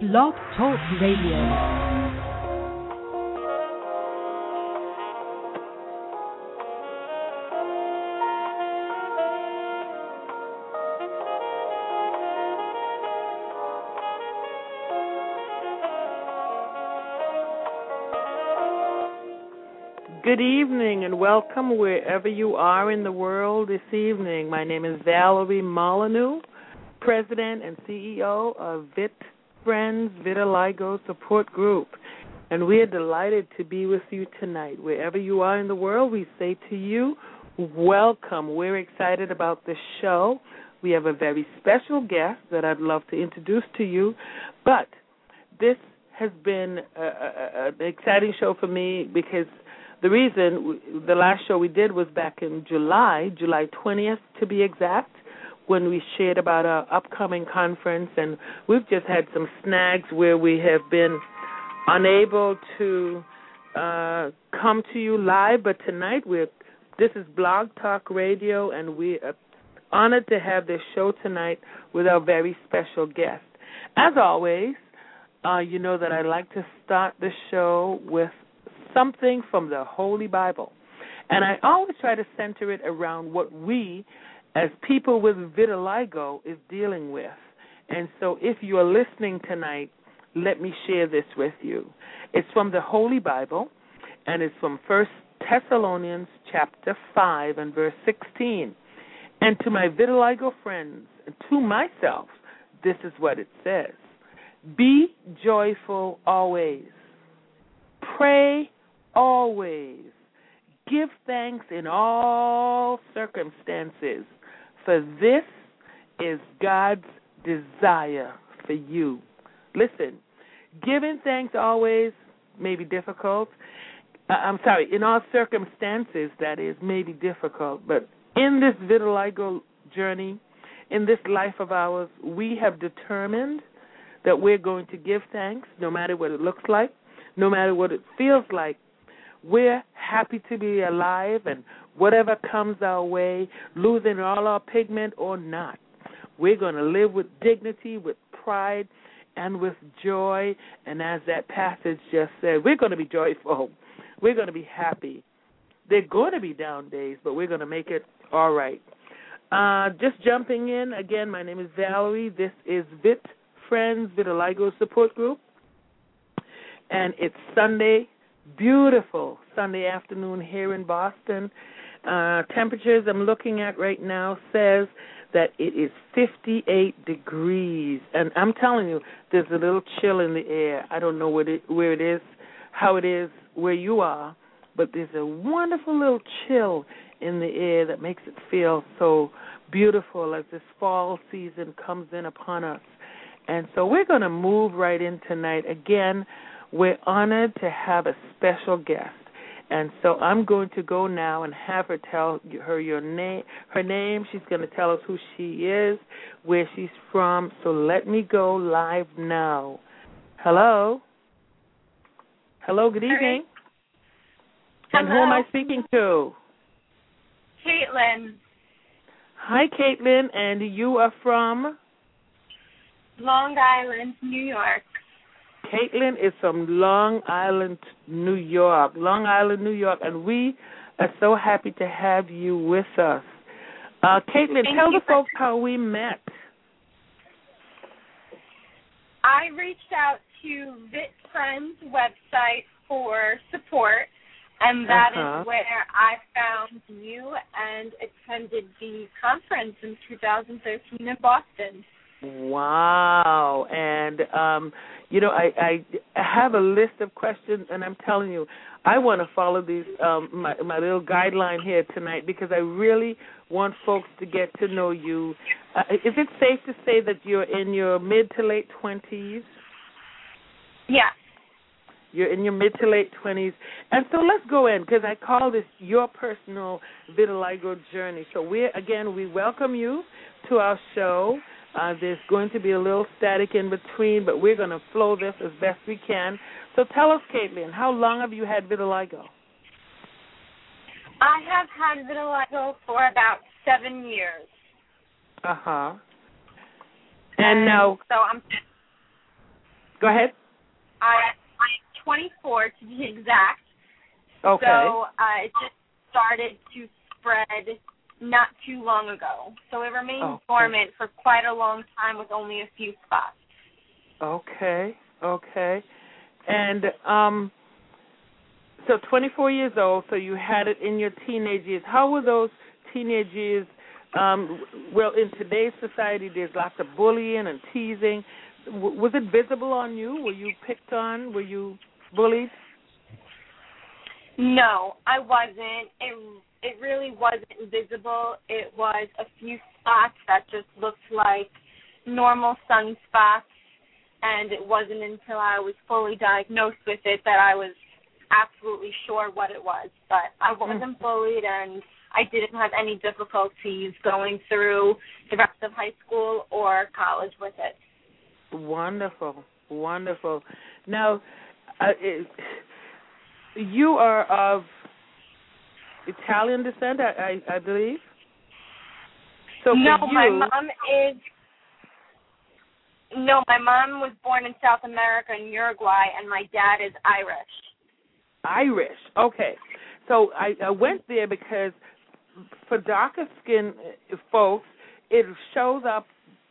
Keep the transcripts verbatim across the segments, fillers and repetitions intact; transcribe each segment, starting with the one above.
Blog Talk Radio. Good evening and welcome wherever you are in the world this evening. My name is Valerie Molyneux, President and C E O of V I T Friends Vitiligo Support Group. And we are delighted to be with you tonight. Wherever you are in the world, we say to you, welcome. We're excited about this show. We have a very special guest that I'd love to introduce to you. But this has been a, a, an exciting show for me because the reason the last show we did was back in July, July twentieth to be exact, when we shared about our upcoming conference, and we've just had some snags where we have been unable to uh, come to you live. But tonight, we're this is Blog Talk Radio, and we are honored to have this show tonight with our very special guest. As always, uh, you know that I like to start the show with something from the Holy Bible. And I always try to center it around what we, as people with vitiligo, is dealing with. And so if you are listening tonight, let me share this with you. It's from the Holy Bible, and it's from First Thessalonians chapter five and verse sixteen. And to my vitiligo friends, and to myself, this is what it says. Be joyful always. Pray always. Give thanks in all circumstances, for this is God's desire for you. Listen, giving thanks always may be difficult. Uh, I'm sorry, in all circumstances, that is, may be difficult. But in this vitiligo journey, in this life of ours, we have determined that we're going to give thanks no matter what it looks like. No matter what it feels like, we're happy to be alive, and whatever comes our way, losing all our pigment or not, we're going to live with dignity, with pride, and with joy. And as that passage just said, we're going to be joyful. We're going to be happy. There are going to be down days, but we're going to make it all right. Uh, just jumping in, again, my name is Valerie. This is V I T Friends Vitiligo Support Group. And it's Sunday, beautiful Sunday afternoon here in Boston. Uh, temperatures I'm looking at right now says that it is fifty-eight degrees. And I'm telling you, there's a little chill in the air. I don't know what it, where it is, how it is where you are, but there's a wonderful little chill in the air that makes it feel so beautiful as this fall season comes in upon us. And so we're going to move right in tonight. Again, we're honored to have a special guest, and so I'm going to go now and have her tell her your name. Her name. She's going to tell us who she is, where she's from. So let me go live now. Hello. Hello. Good evening. Right. And who am I speaking to? Caitlin. Hi, Caitlin, and you are from Long Island, New York. Caitlin is from Long Island, New York, Long Island, New York, and we are so happy to have you with us. Uh, Caitlin, tell the folks how we met. I reached out to V I T Friends' website for support, and that uh-huh. is where I found you and attended the conference in two thousand thirteen in Boston. Wow. And, um, you know, I, I have a list of questions, and I'm telling you, I want to follow these um, my, my little guideline here tonight because I really want folks to get to know you. Uh, is it safe to say that you're in your mid to late twenties? Yeah. You're in your mid to late twenties. And so let's go in because I call this your personal vitiligo journey. So, we're again, we welcome you to our show. Uh, there's going to be a little static in between, but we're going to flow this as best we can. So tell us, Caitlin, how long have you had vitiligo? I have had vitiligo for about seven years. Uh-huh. And, and now... So I'm... Go ahead. I, I'm twenty-four to be exact. Okay. So uh, it just started to spread not too long ago. So it remained okay. dormant for quite a long time with only a few spots. Okay, okay. And um, so twenty-four years old, so you had it in your teenage years. How were those teenage years? Um, well, in today's society, there's lots of bullying and teasing. W- was it visible on you? Were you picked on? Were you bullied? No, I wasn't. It, it really wasn't visible. It was a few spots that just looked like normal sunspots, and it wasn't until I was fully diagnosed with it that I was absolutely sure what it was. But I wasn't mm. bullied, and I didn't have any difficulties going through the rest of high school or college with it. Wonderful, wonderful. Now, uh, it, you are of Italian descent, I, I, I believe. So no, you, my mom is. No, my mom was born in South America in Uruguay, and my dad is Irish. Irish, okay. So I, I went there because for darker skinned folks, it shows up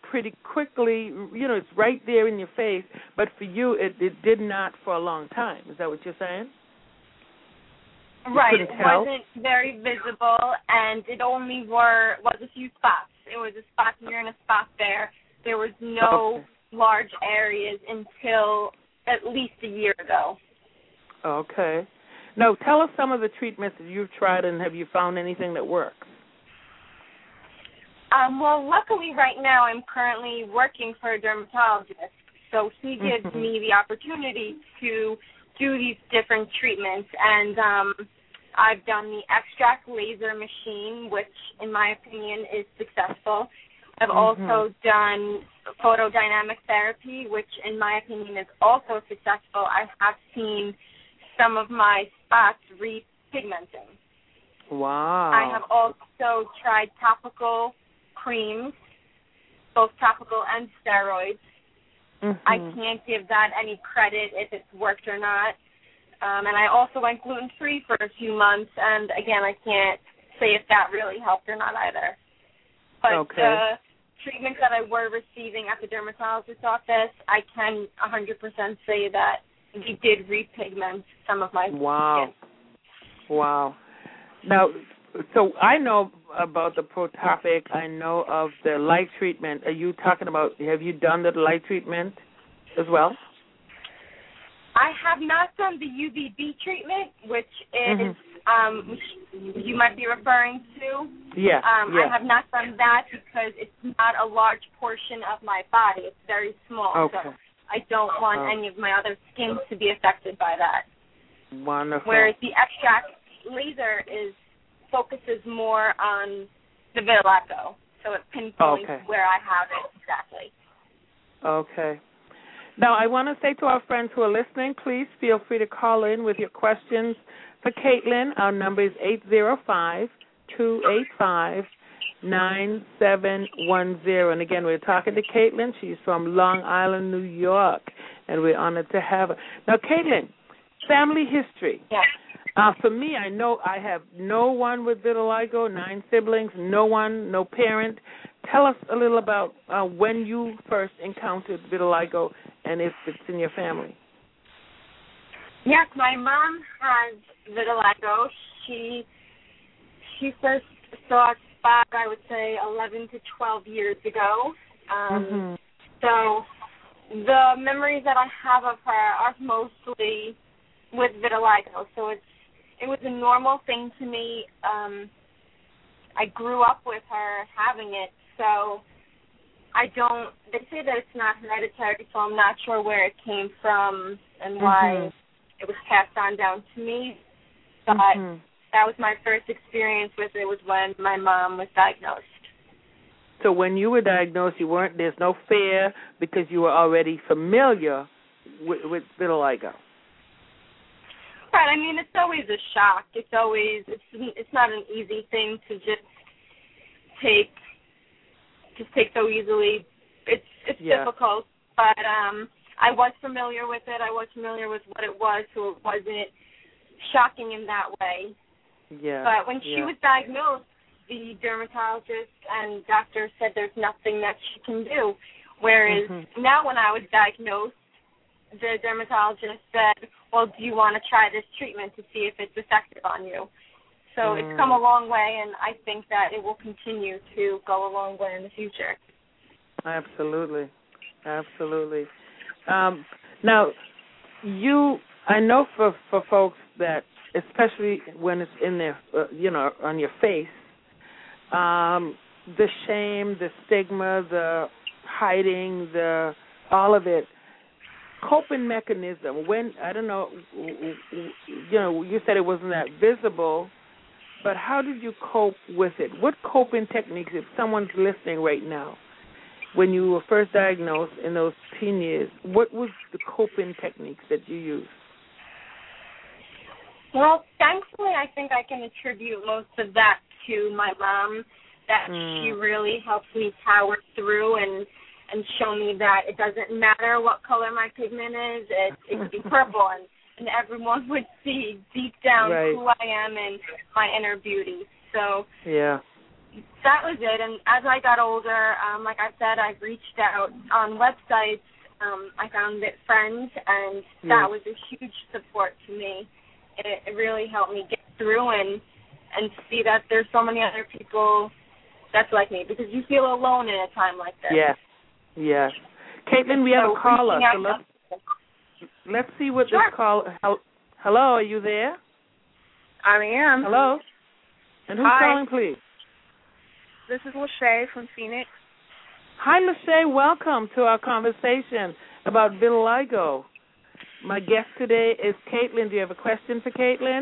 pretty quickly. You know, it's right there in your face. But for you, it, it did not for a long time. Is that what you're saying? You right. It wasn't very visible, and it only were was a few spots. It was a spot here and a spot there. There was no okay. large areas until at least a year ago. Okay. Now, tell us some of the treatments that you've tried, and have you found anything that works? Um, well, luckily right now I'm currently working for a dermatologist, so he gives mm-hmm. me the opportunity to do these different treatments. And um, I've done the extract laser machine, which, in my opinion, is successful. I've mm-hmm. also done photodynamic therapy, which, in my opinion, is also successful. I have seen some of my spots repigmenting. Wow. I have also tried topical creams, both topical and steroids. Mm-hmm. I can't give that any credit if it's worked or not. Um, and I also went gluten-free for a few months, and, again, I can't say if that really helped or not either. But okay. the treatments that I were receiving at the dermatologist's office, I can one hundred percent say that we did repigment some of my wow. skin. Wow. Now, so I know about the Protopic. I know of the light treatment. Are you talking about, have you done the light treatment as well? I have not done the U V B treatment, which is, mm-hmm. um, which you might be referring to. Yeah, um, yeah. I have not done that because it's not a large portion of my body. It's very small. Okay. So I don't want oh. any of my other skins to be affected by that. Wonderful. Whereas the extract laser is focuses more on the vitiligo, so it pinpoints okay. where I have it exactly. Okay. Now, I want to say to our friends who are listening, please feel free to call in with your questions for Caitlin. Our number is eight zero five, two eight five, nine seven one zero. And again, we're talking to Caitlin. She's from Long Island, New York, and we're honored to have her. Now, Caitlin, family history. Yes. Uh, for me, I know I have no one with vitiligo, nine siblings, no one, no parent. Tell us a little about uh, when you first encountered vitiligo and if it's in your family. Yes, my mom has vitiligo. She she first saw a spot, I would say, eleven to twelve years ago. Um, mm-hmm. So the memories that I have of her are mostly with vitiligo. So it's It was a normal thing to me. Um, I grew up with her having it, so I don't, they say that it's not hereditary, so I'm not sure where it came from and mm-hmm. why it was passed on down to me, but mm-hmm. that was my first experience with it was when my mom was diagnosed. So when you were diagnosed, you weren't, there's no fear because you were already familiar with, with vitiligo. Right. I mean, it's always a shock. It's always, it's it's not an easy thing to just take, just take so easily. It's it's yeah. difficult, but um, I was familiar with it. I was familiar with what it was, so it wasn't shocking in that way. Yeah. But when she yeah. was diagnosed, the dermatologist and doctor said there's nothing that she can do, whereas mm-hmm. now when I was diagnosed, the dermatologist said, well, do you want to try this treatment to see if it's effective on you? So mm. it's come a long way, and I think that it will continue to go a long way in the future. Absolutely. Absolutely. Um, now, you, I know for, for folks that, especially when it's in their, uh, you know, on your face, um, the shame, the stigma, the hiding, the all of it, coping mechanism, when, I don't know, you know, you said it wasn't that visible, but how did you cope with it? What coping techniques, if someone's listening right now, when you were first diagnosed in those teen years, what was the coping techniques that you used? Well, thankfully, I think I can attribute most of that to my mom, that mm. she really helped me power through and and show me that it doesn't matter what color my pigment is, it, it could be purple, and, and everyone would see deep down right. who I am and my inner beauty. So yeah, that was it. And as I got older, um, like I said, I reached out on websites. Um, I found VIT Friends, and yes. that was a huge support to me. It, it really helped me get through and, and see that there's so many other people that's like me, because you feel alone in a time like this. Yes. Yes. Caitlin, we have so a caller. So let's, let's see what sure. this caller. Hello, are you there? I am. Hello. And who's Hi. calling, please? This is Lachey from Phoenix. Hi, Lachey. Welcome to our conversation about vitiligo. My guest today is Caitlin. Do you have a question for Caitlin?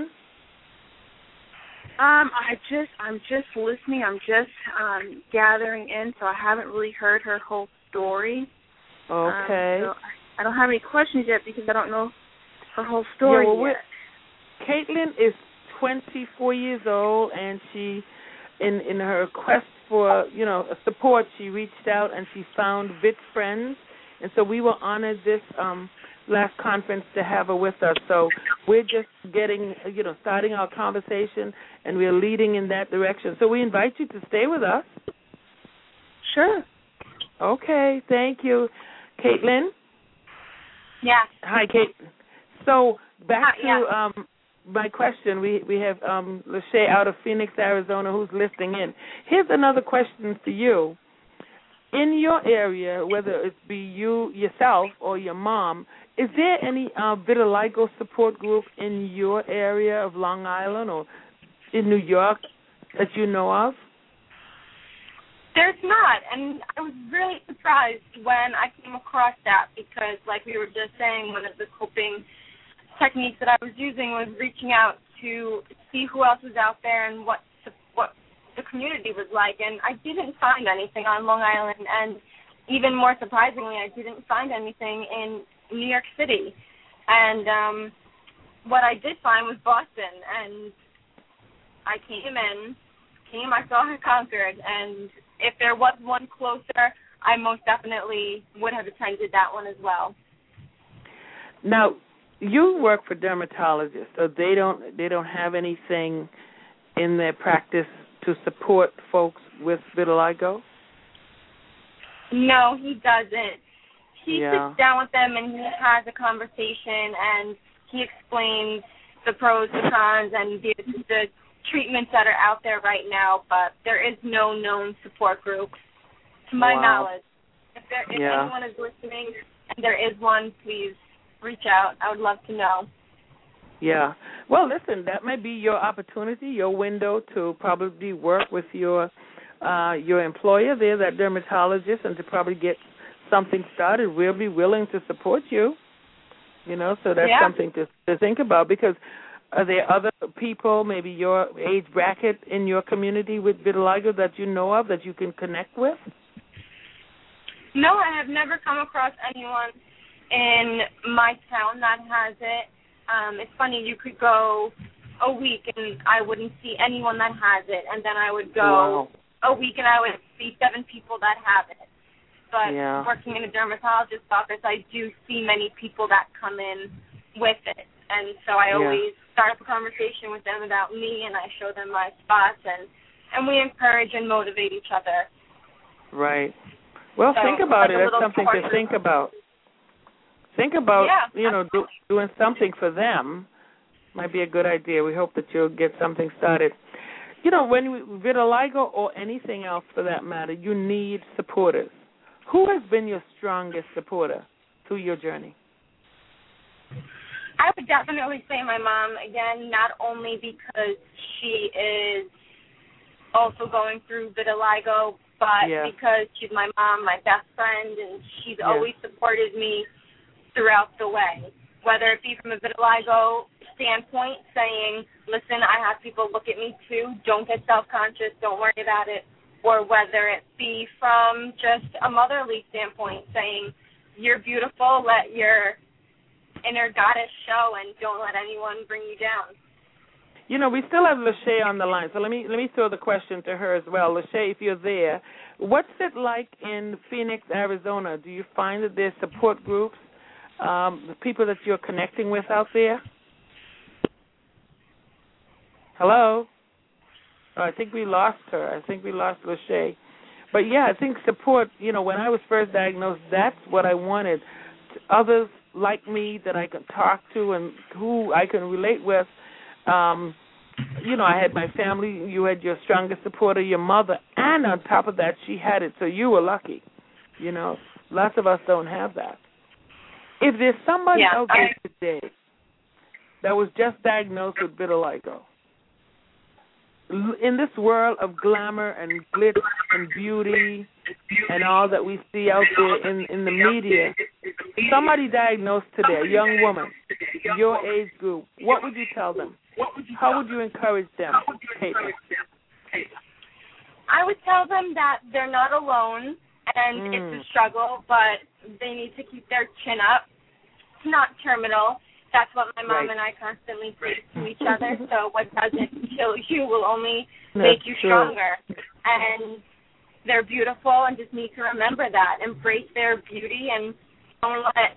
Um, I just, I'm just listening. I'm just um, gathering in, so I haven't really heard her whole story. Okay. Um, so I don't have any questions yet because I don't know her whole story yeah, well, yet. Caitlin is twenty-four years old, and she, in in her quest for you know support, she reached out and she found VIT Friends, and so we were honored this um, last conference to have her with us. So we're just getting, you know, starting our conversation, and we're leading in that direction. So we invite you to stay with us. Sure. Okay, thank you. Caitlin? Yeah. Hi, Caitlin. So back uh, yeah. to um, my question. We we have um, Lachey out of Phoenix, Arizona, who's listening in. Here's another question for you. In your area, whether it be you, yourself, or your mom, is there any uh, vitiligo support group in your area of Long Island or in New York that you know of? There's not, and I was really surprised when I came across that because, like we were just saying, one of the coping techniques that I was using was reaching out to see who else was out there and what what the community was like, and I didn't find anything on Long Island, and even more surprisingly, I didn't find anything in New York City, and um, what I did find was Boston, and I came in, came, I saw her conquered, and if there was one closer, I most definitely would have attended that one as well. Now, you work for dermatologists, so they don't they don't have anything in their practice to support folks with vitiligo? No, he doesn't. He yeah. sits down with them and he has a conversation and he explains the pros, the cons, and the, the treatments that are out there right now, but there is no known support group, to my wow. knowledge. If, there, if yeah. anyone is listening and there is one, please reach out. I would love to know. Yeah. Well, listen, that might be your opportunity, your window to probably work with your uh, your employer there, that dermatologist, and to probably get something started. We'll be willing to support you, you know, so that's yeah. something to, to think about because are there other people, maybe your age bracket in your community with vitiligo that you know of that you can connect with? No, I have never come across anyone in my town that has it. Um, it's funny, you could go a week and I wouldn't see anyone that has it, and then I would go wow. a week and I would see seven people that have it. But yeah. working in a dermatologist's office, I do see many people that come in with it. And so I always yeah. start up a conversation with them about me, and I show them my spots, and, and we encourage and motivate each other. Right. Well, so, think about like it. That's something courses. to think about. Think about, yeah, you know, do, doing something for them might be a good idea. We hope that you'll get something started. You know, when we, vitiligo or anything else for that matter, you need supporters. Who has been your strongest supporter through your journey? I would definitely say my mom, again, not only because she is also going through vitiligo, but yeah. because she's my mom, my best friend, and she's yeah. always supported me throughout the way, whether it be from a vitiligo standpoint, saying, listen, I have people look at me too, don't get self-conscious, don't worry about it, or whether it be from just a motherly standpoint, saying, you're beautiful, let your inner goddess show, and don't let anyone bring you down. You know, we still have Lachey on the line, so let me let me throw the question to her as well. Lachey, if you're there, what's it like in Phoenix, Arizona? Do you find that there's support groups, um, the people that you're connecting with out there? Hello? Oh, I think we lost her. I think we lost Lachey. But, yeah, I think support, you know, when I was first diagnosed, that's what I wanted. Others like me that I could talk to and who I can relate with. Um, you know, I had my family. You had your strongest supporter, your mother, and on top of that, she had it. So you were lucky. You know, lots of us don't have that. If there's somebody yeah, out there I... today that was just diagnosed with vitiligo, in this world of glamour and glitz and beauty and all that we see out there in, in the media, somebody diagnosed today, a young woman, your age group, what would you tell them? How would you encourage them, Caitlin? I would tell them that they're not alone and mm. it's a struggle, but they need to keep their chin up. It's not terminal. That's what my mom right. and I constantly say to each other. So what doesn't kill you will only That's make you stronger. True. And they're beautiful and just need to remember that. Embrace their beauty and don't let,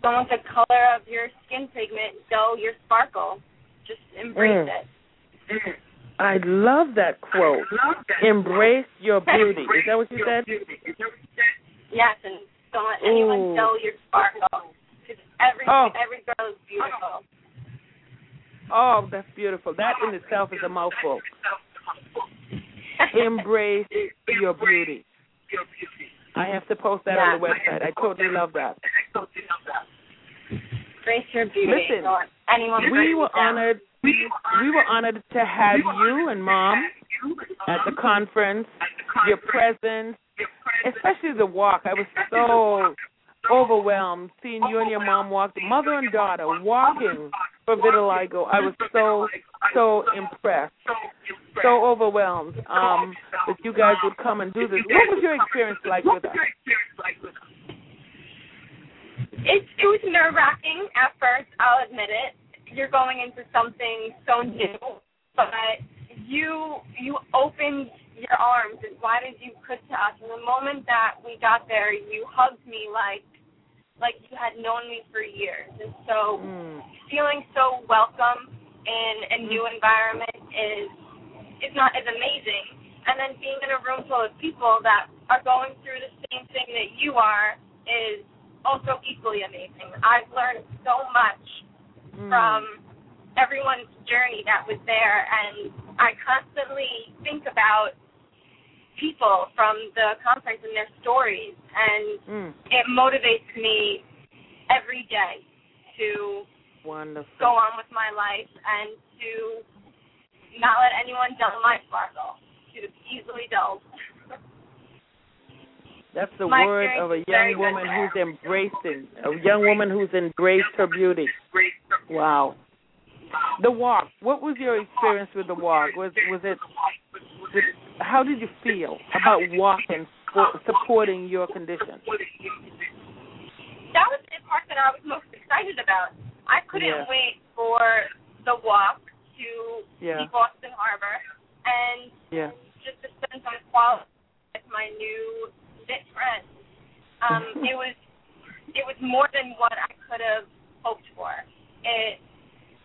don't let the color of your skin pigment dull your sparkle. Just embrace mm. it. Mm. I love that quote. Love that. Embrace your beauty. Is that what you said? Yes, and don't let anyone Ooh. dull your sparkle. Every, oh. every girl is beautiful. Oh, that's beautiful. That in itself is a mouthful. Embrace your beauty. I have to post that yeah. on the website. I totally love that. Embrace your beauty. Listen, Anyone we were honored. We, we were honored to have you and Mom at the conference. Your presence, especially the walk. I was so. overwhelmed seeing you and your mom walk, mother and daughter walking for vitiligo. I was so, so impressed, so overwhelmed um, that you guys would come and do this. What was your experience like with us? It, it was nerve-wracking at first, I'll admit it. You're going into something so new, but you you opened your arms as wide as you could to us. And the moment that we got there, you hugged me like, like you had known me for years. And so mm. feeling so welcome in a new environment is is not as amazing. And then being in a room full of people that are going through the same thing that you are is also equally amazing. I've learned so much mm. from everyone's journey that was there. And I constantly think about people from the conference and their stories, and mm. it motivates me every day to Wonderful. go on with my life and to not let anyone dull my sparkle, to easily dull. That's the my word of a young woman who's embracing, a young woman who's embraced her beauty. Wow. The walk. What was your experience with the walk? Was was it? Was, how did you feel about walking, supporting your condition? That was the part that I was most excited about. I couldn't yeah. wait for the walk to yeah. Boston Harbor and yeah. just to spend some quality with my new V I T Friends. um, it was it was more than what I could have hoped for. It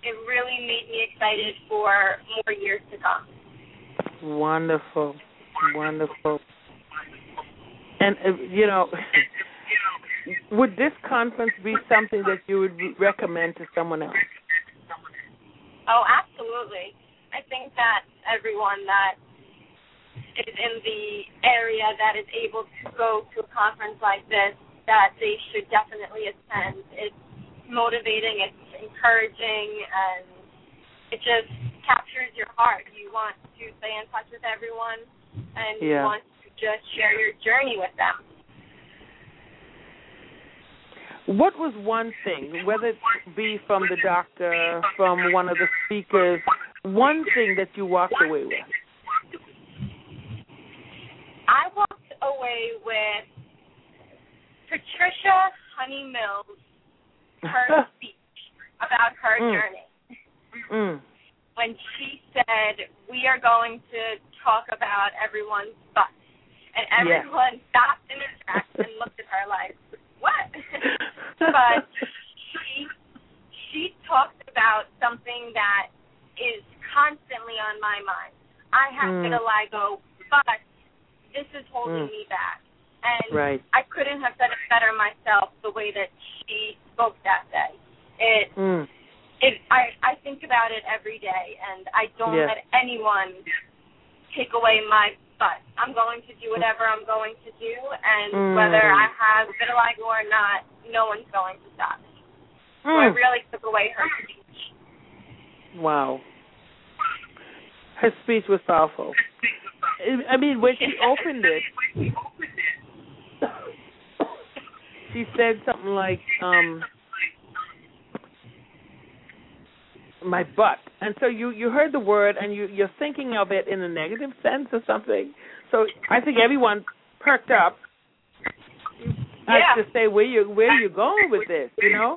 it really made me excited for more years to come. Wonderful, wonderful. And you know, would this conference be something that you would recommend to someone else? Oh, absolutely. I think that everyone that is in the area that is able to go to a conference like this, that they should definitely attend. It's motivating, it's encouraging, and it just captures your heart. You want to stay in touch with everyone, and yeah. you want to just share your journey with them. What was one thing, whether it be from the doctor, from one of the speakers, one thing that you walked away with? I walked away with Patricia Honey Mills, her speech about her mm. journey. Mm. When she said, we are going to talk about everyone's butt. And everyone yes. stopped in their tracks and looked at her like, what? But she she talked about something that is constantly on my mind. I have mm. vitiligo, but this is holding mm. me back. And right. I couldn't have said it better myself the way that she spoke that day. It, mm. it I, I think about it every day, and I don't yes. let anyone take away my butt. I'm going to do whatever I'm going to do, and mm. whether I have vitiligo or not, no one's going to stop me. Mm. So I really took away her speech. Wow. Her speech was powerful. I mean, when she opened it, she said something like, um, my butt. And so you, you heard the word, and you, you're thinking of it in a negative sense or something. So I think everyone perked up. Yeah. I just say, where you where you going with this, you know?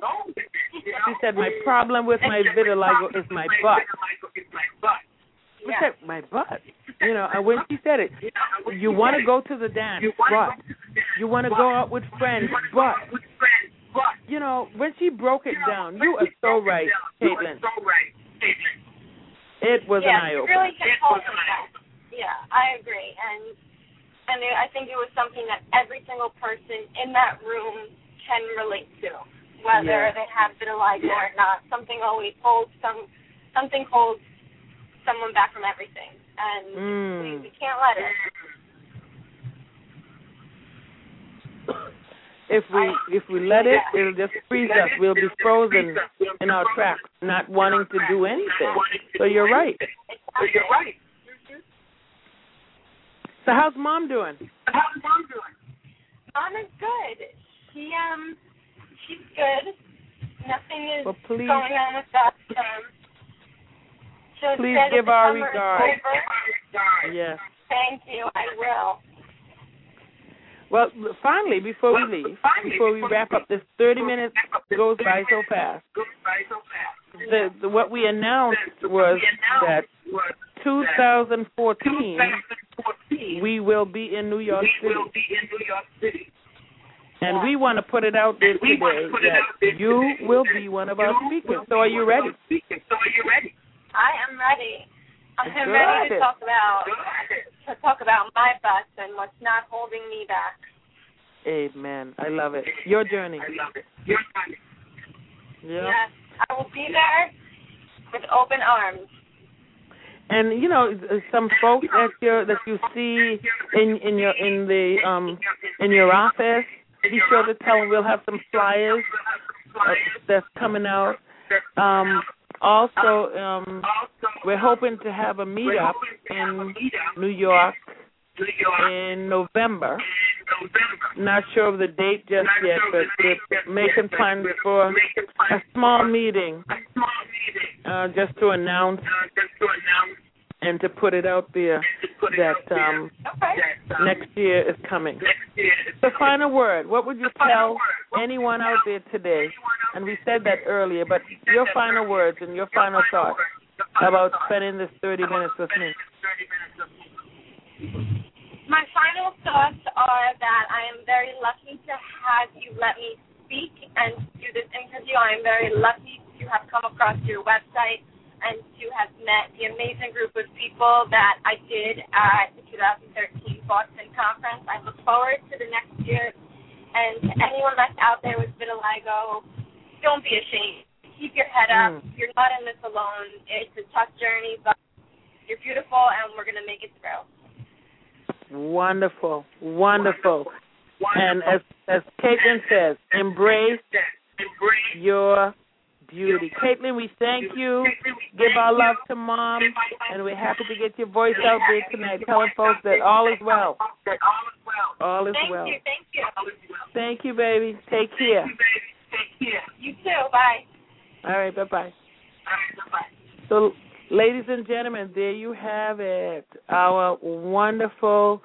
She said, my problem with my vitiligo is my butt. I said, my butt. You know, and when she said it, you want to go to the dance, but you want to go out with friends, but you know, when she broke it down, you are so right, Caitlin. It was yeah, an eye opener. Really yeah, I agree, and and I think it was something that every single person in that room can relate to, whether yeah. they have vitiligo yeah. or not. Something always holds some something holds someone back from everything, and mm. we, we can't let it. If we if we let it, it'll just freeze us. We'll be frozen in our tracks, not wanting to do anything. So you're right. So you're right. So how's mom doing? How's mom doing? Mom is good. She um she's good. Nothing is well, going on with that. Um, please give our regards. Yes. Thank you. I will. Well, finally, before we leave, before we wrap up, this thirty minutes goes by so fast. The, the, what we announced was that two thousand fourteen, we will be in New York City. And we want to put it out there today that you will be one of our speakers. So are you ready? I am ready. I'm ready to talk about to talk about my bus and what's not holding me back. Amen. I love it. Your journey. I love it. Your journey. Yeah. Yes, I will be there with open arms. And you know, some folks that you that you see in in your in the um in your office, be sure to tell them we'll have some flyers that's coming out. Um, Also, um, we're hoping to have a meetup in New York in November. Not sure of the date just yet, but we're making plans for a small meeting uh, just to announce and to put it out there that um, next year is coming. So final word, what would you tell anyone out there today? And we said that earlier, but your final words and your final thoughts about spending this thirty minutes with me. My final thoughts are that I am very lucky to have you let me speak and do this interview. I am very lucky to have come across your website and to have met the amazing group of people that I did at the twenty thirteen Boston conference. I look forward to the next year. And to anyone that's out there with vitiligo, don't be ashamed. Keep your head up. Mm. You're not in this alone. It's a tough journey, but you're beautiful, and we're going to make it through. Wonderful. Wonderful. Wonderful. And as, as Caitlin says, embrace your beauty. Caitlin, we thank you. Give our love to Mom, and we're happy to get your voice out there tonight. Telling folks that all is well. All is well. Thank you. Thank you. Thank you, baby. Take care. Take care. You too. Bye. All right. Bye-bye. All right. Bye-bye. So, ladies and gentlemen, there you have it. Our wonderful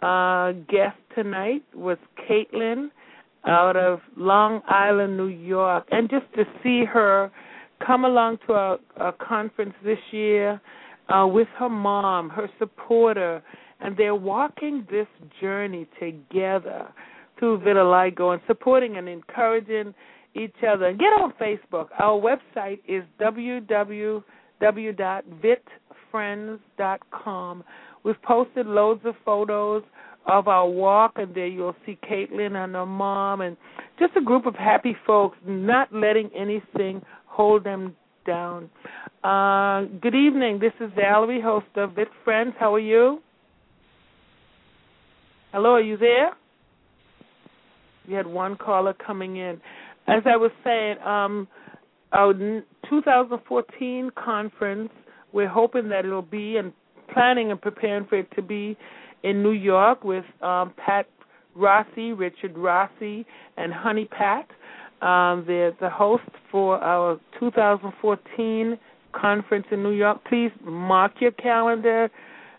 uh, guest tonight was Caitlin out of Long Island, New York. And just to see her come along to our, our conference this year uh, with her mom, her supporter, and they're walking this journey together through vitiligo and supporting and encouraging each other. Get on Facebook. Our website is w w w dot vit friends dot com. We've posted loads of photos of our walk, and there you'll see Caitlin and her mom and just a group of happy folks not letting anything hold them down. Uh, good evening. This is Valerie, host of V I T Friends. How are you? Hello, are you there? We had one caller coming in. As I was saying, um, our twenty fourteen conference, we're hoping that it'll be and planning and preparing for it to be in New York with um, Pat Rossi, Richard Rossi, and Honey Pat. Um, they're the host for our two thousand fourteen conference in New York. Please mark your calendar,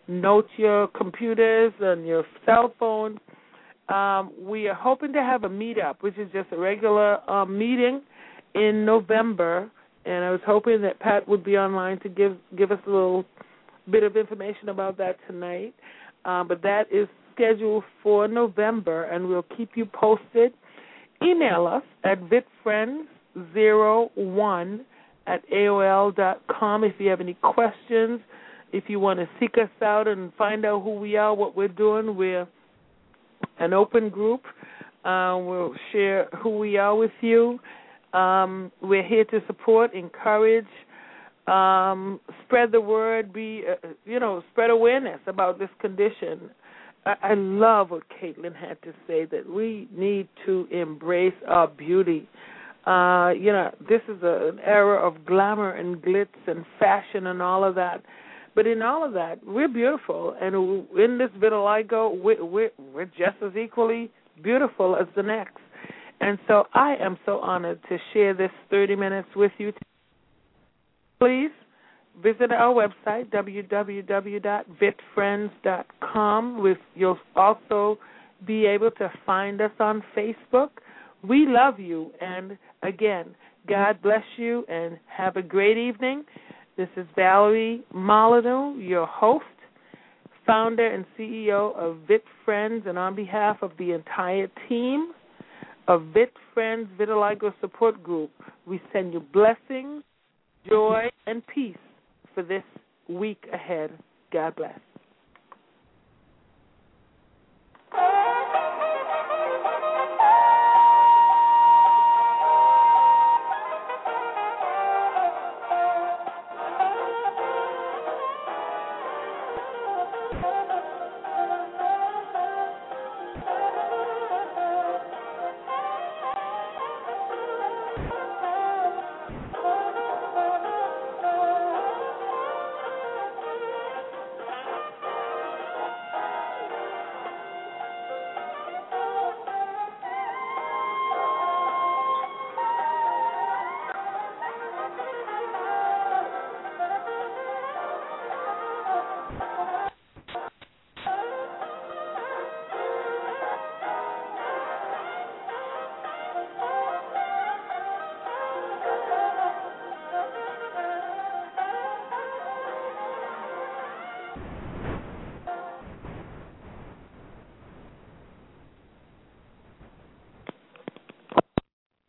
note your computers and your cell phones. Um, we are hoping to have a meetup, which is just a regular uh, meeting in November, and I was hoping that Pat would be online to give give us a little bit of information about that tonight. Um, but that is scheduled for November, and we'll keep you posted. Email us at vitfriends zero one at a o l dot com if you have any questions. If you want to seek us out and find out who we are, what we're doing, we're an open group. Uh, we'll share who we are with you. Um, we're here to support, encourage, um, spread the word, be uh, you know, spread awareness about this condition. I, I love what Caitlin had to say, that we need to embrace our beauty. Uh, you know, this is a, an era of glamour and glitz and fashion and all of that. But in all of that, we're beautiful, and in this vitiligo, we're, we're, we're just as equally beautiful as the next. And so I am so honored to share this thirty minutes with you. Please visit our website, w w w dot vit friends dot com. With, you'll also be able to find us on Facebook. We love you, and again, God bless you, and have a great evening. This is Valerie Molyneux, your host, founder and C E O of V I T Friends, and on behalf of the entire team of V I T Friends Vitiligo Support Group, we send you blessings, joy, and peace for this week ahead. God bless.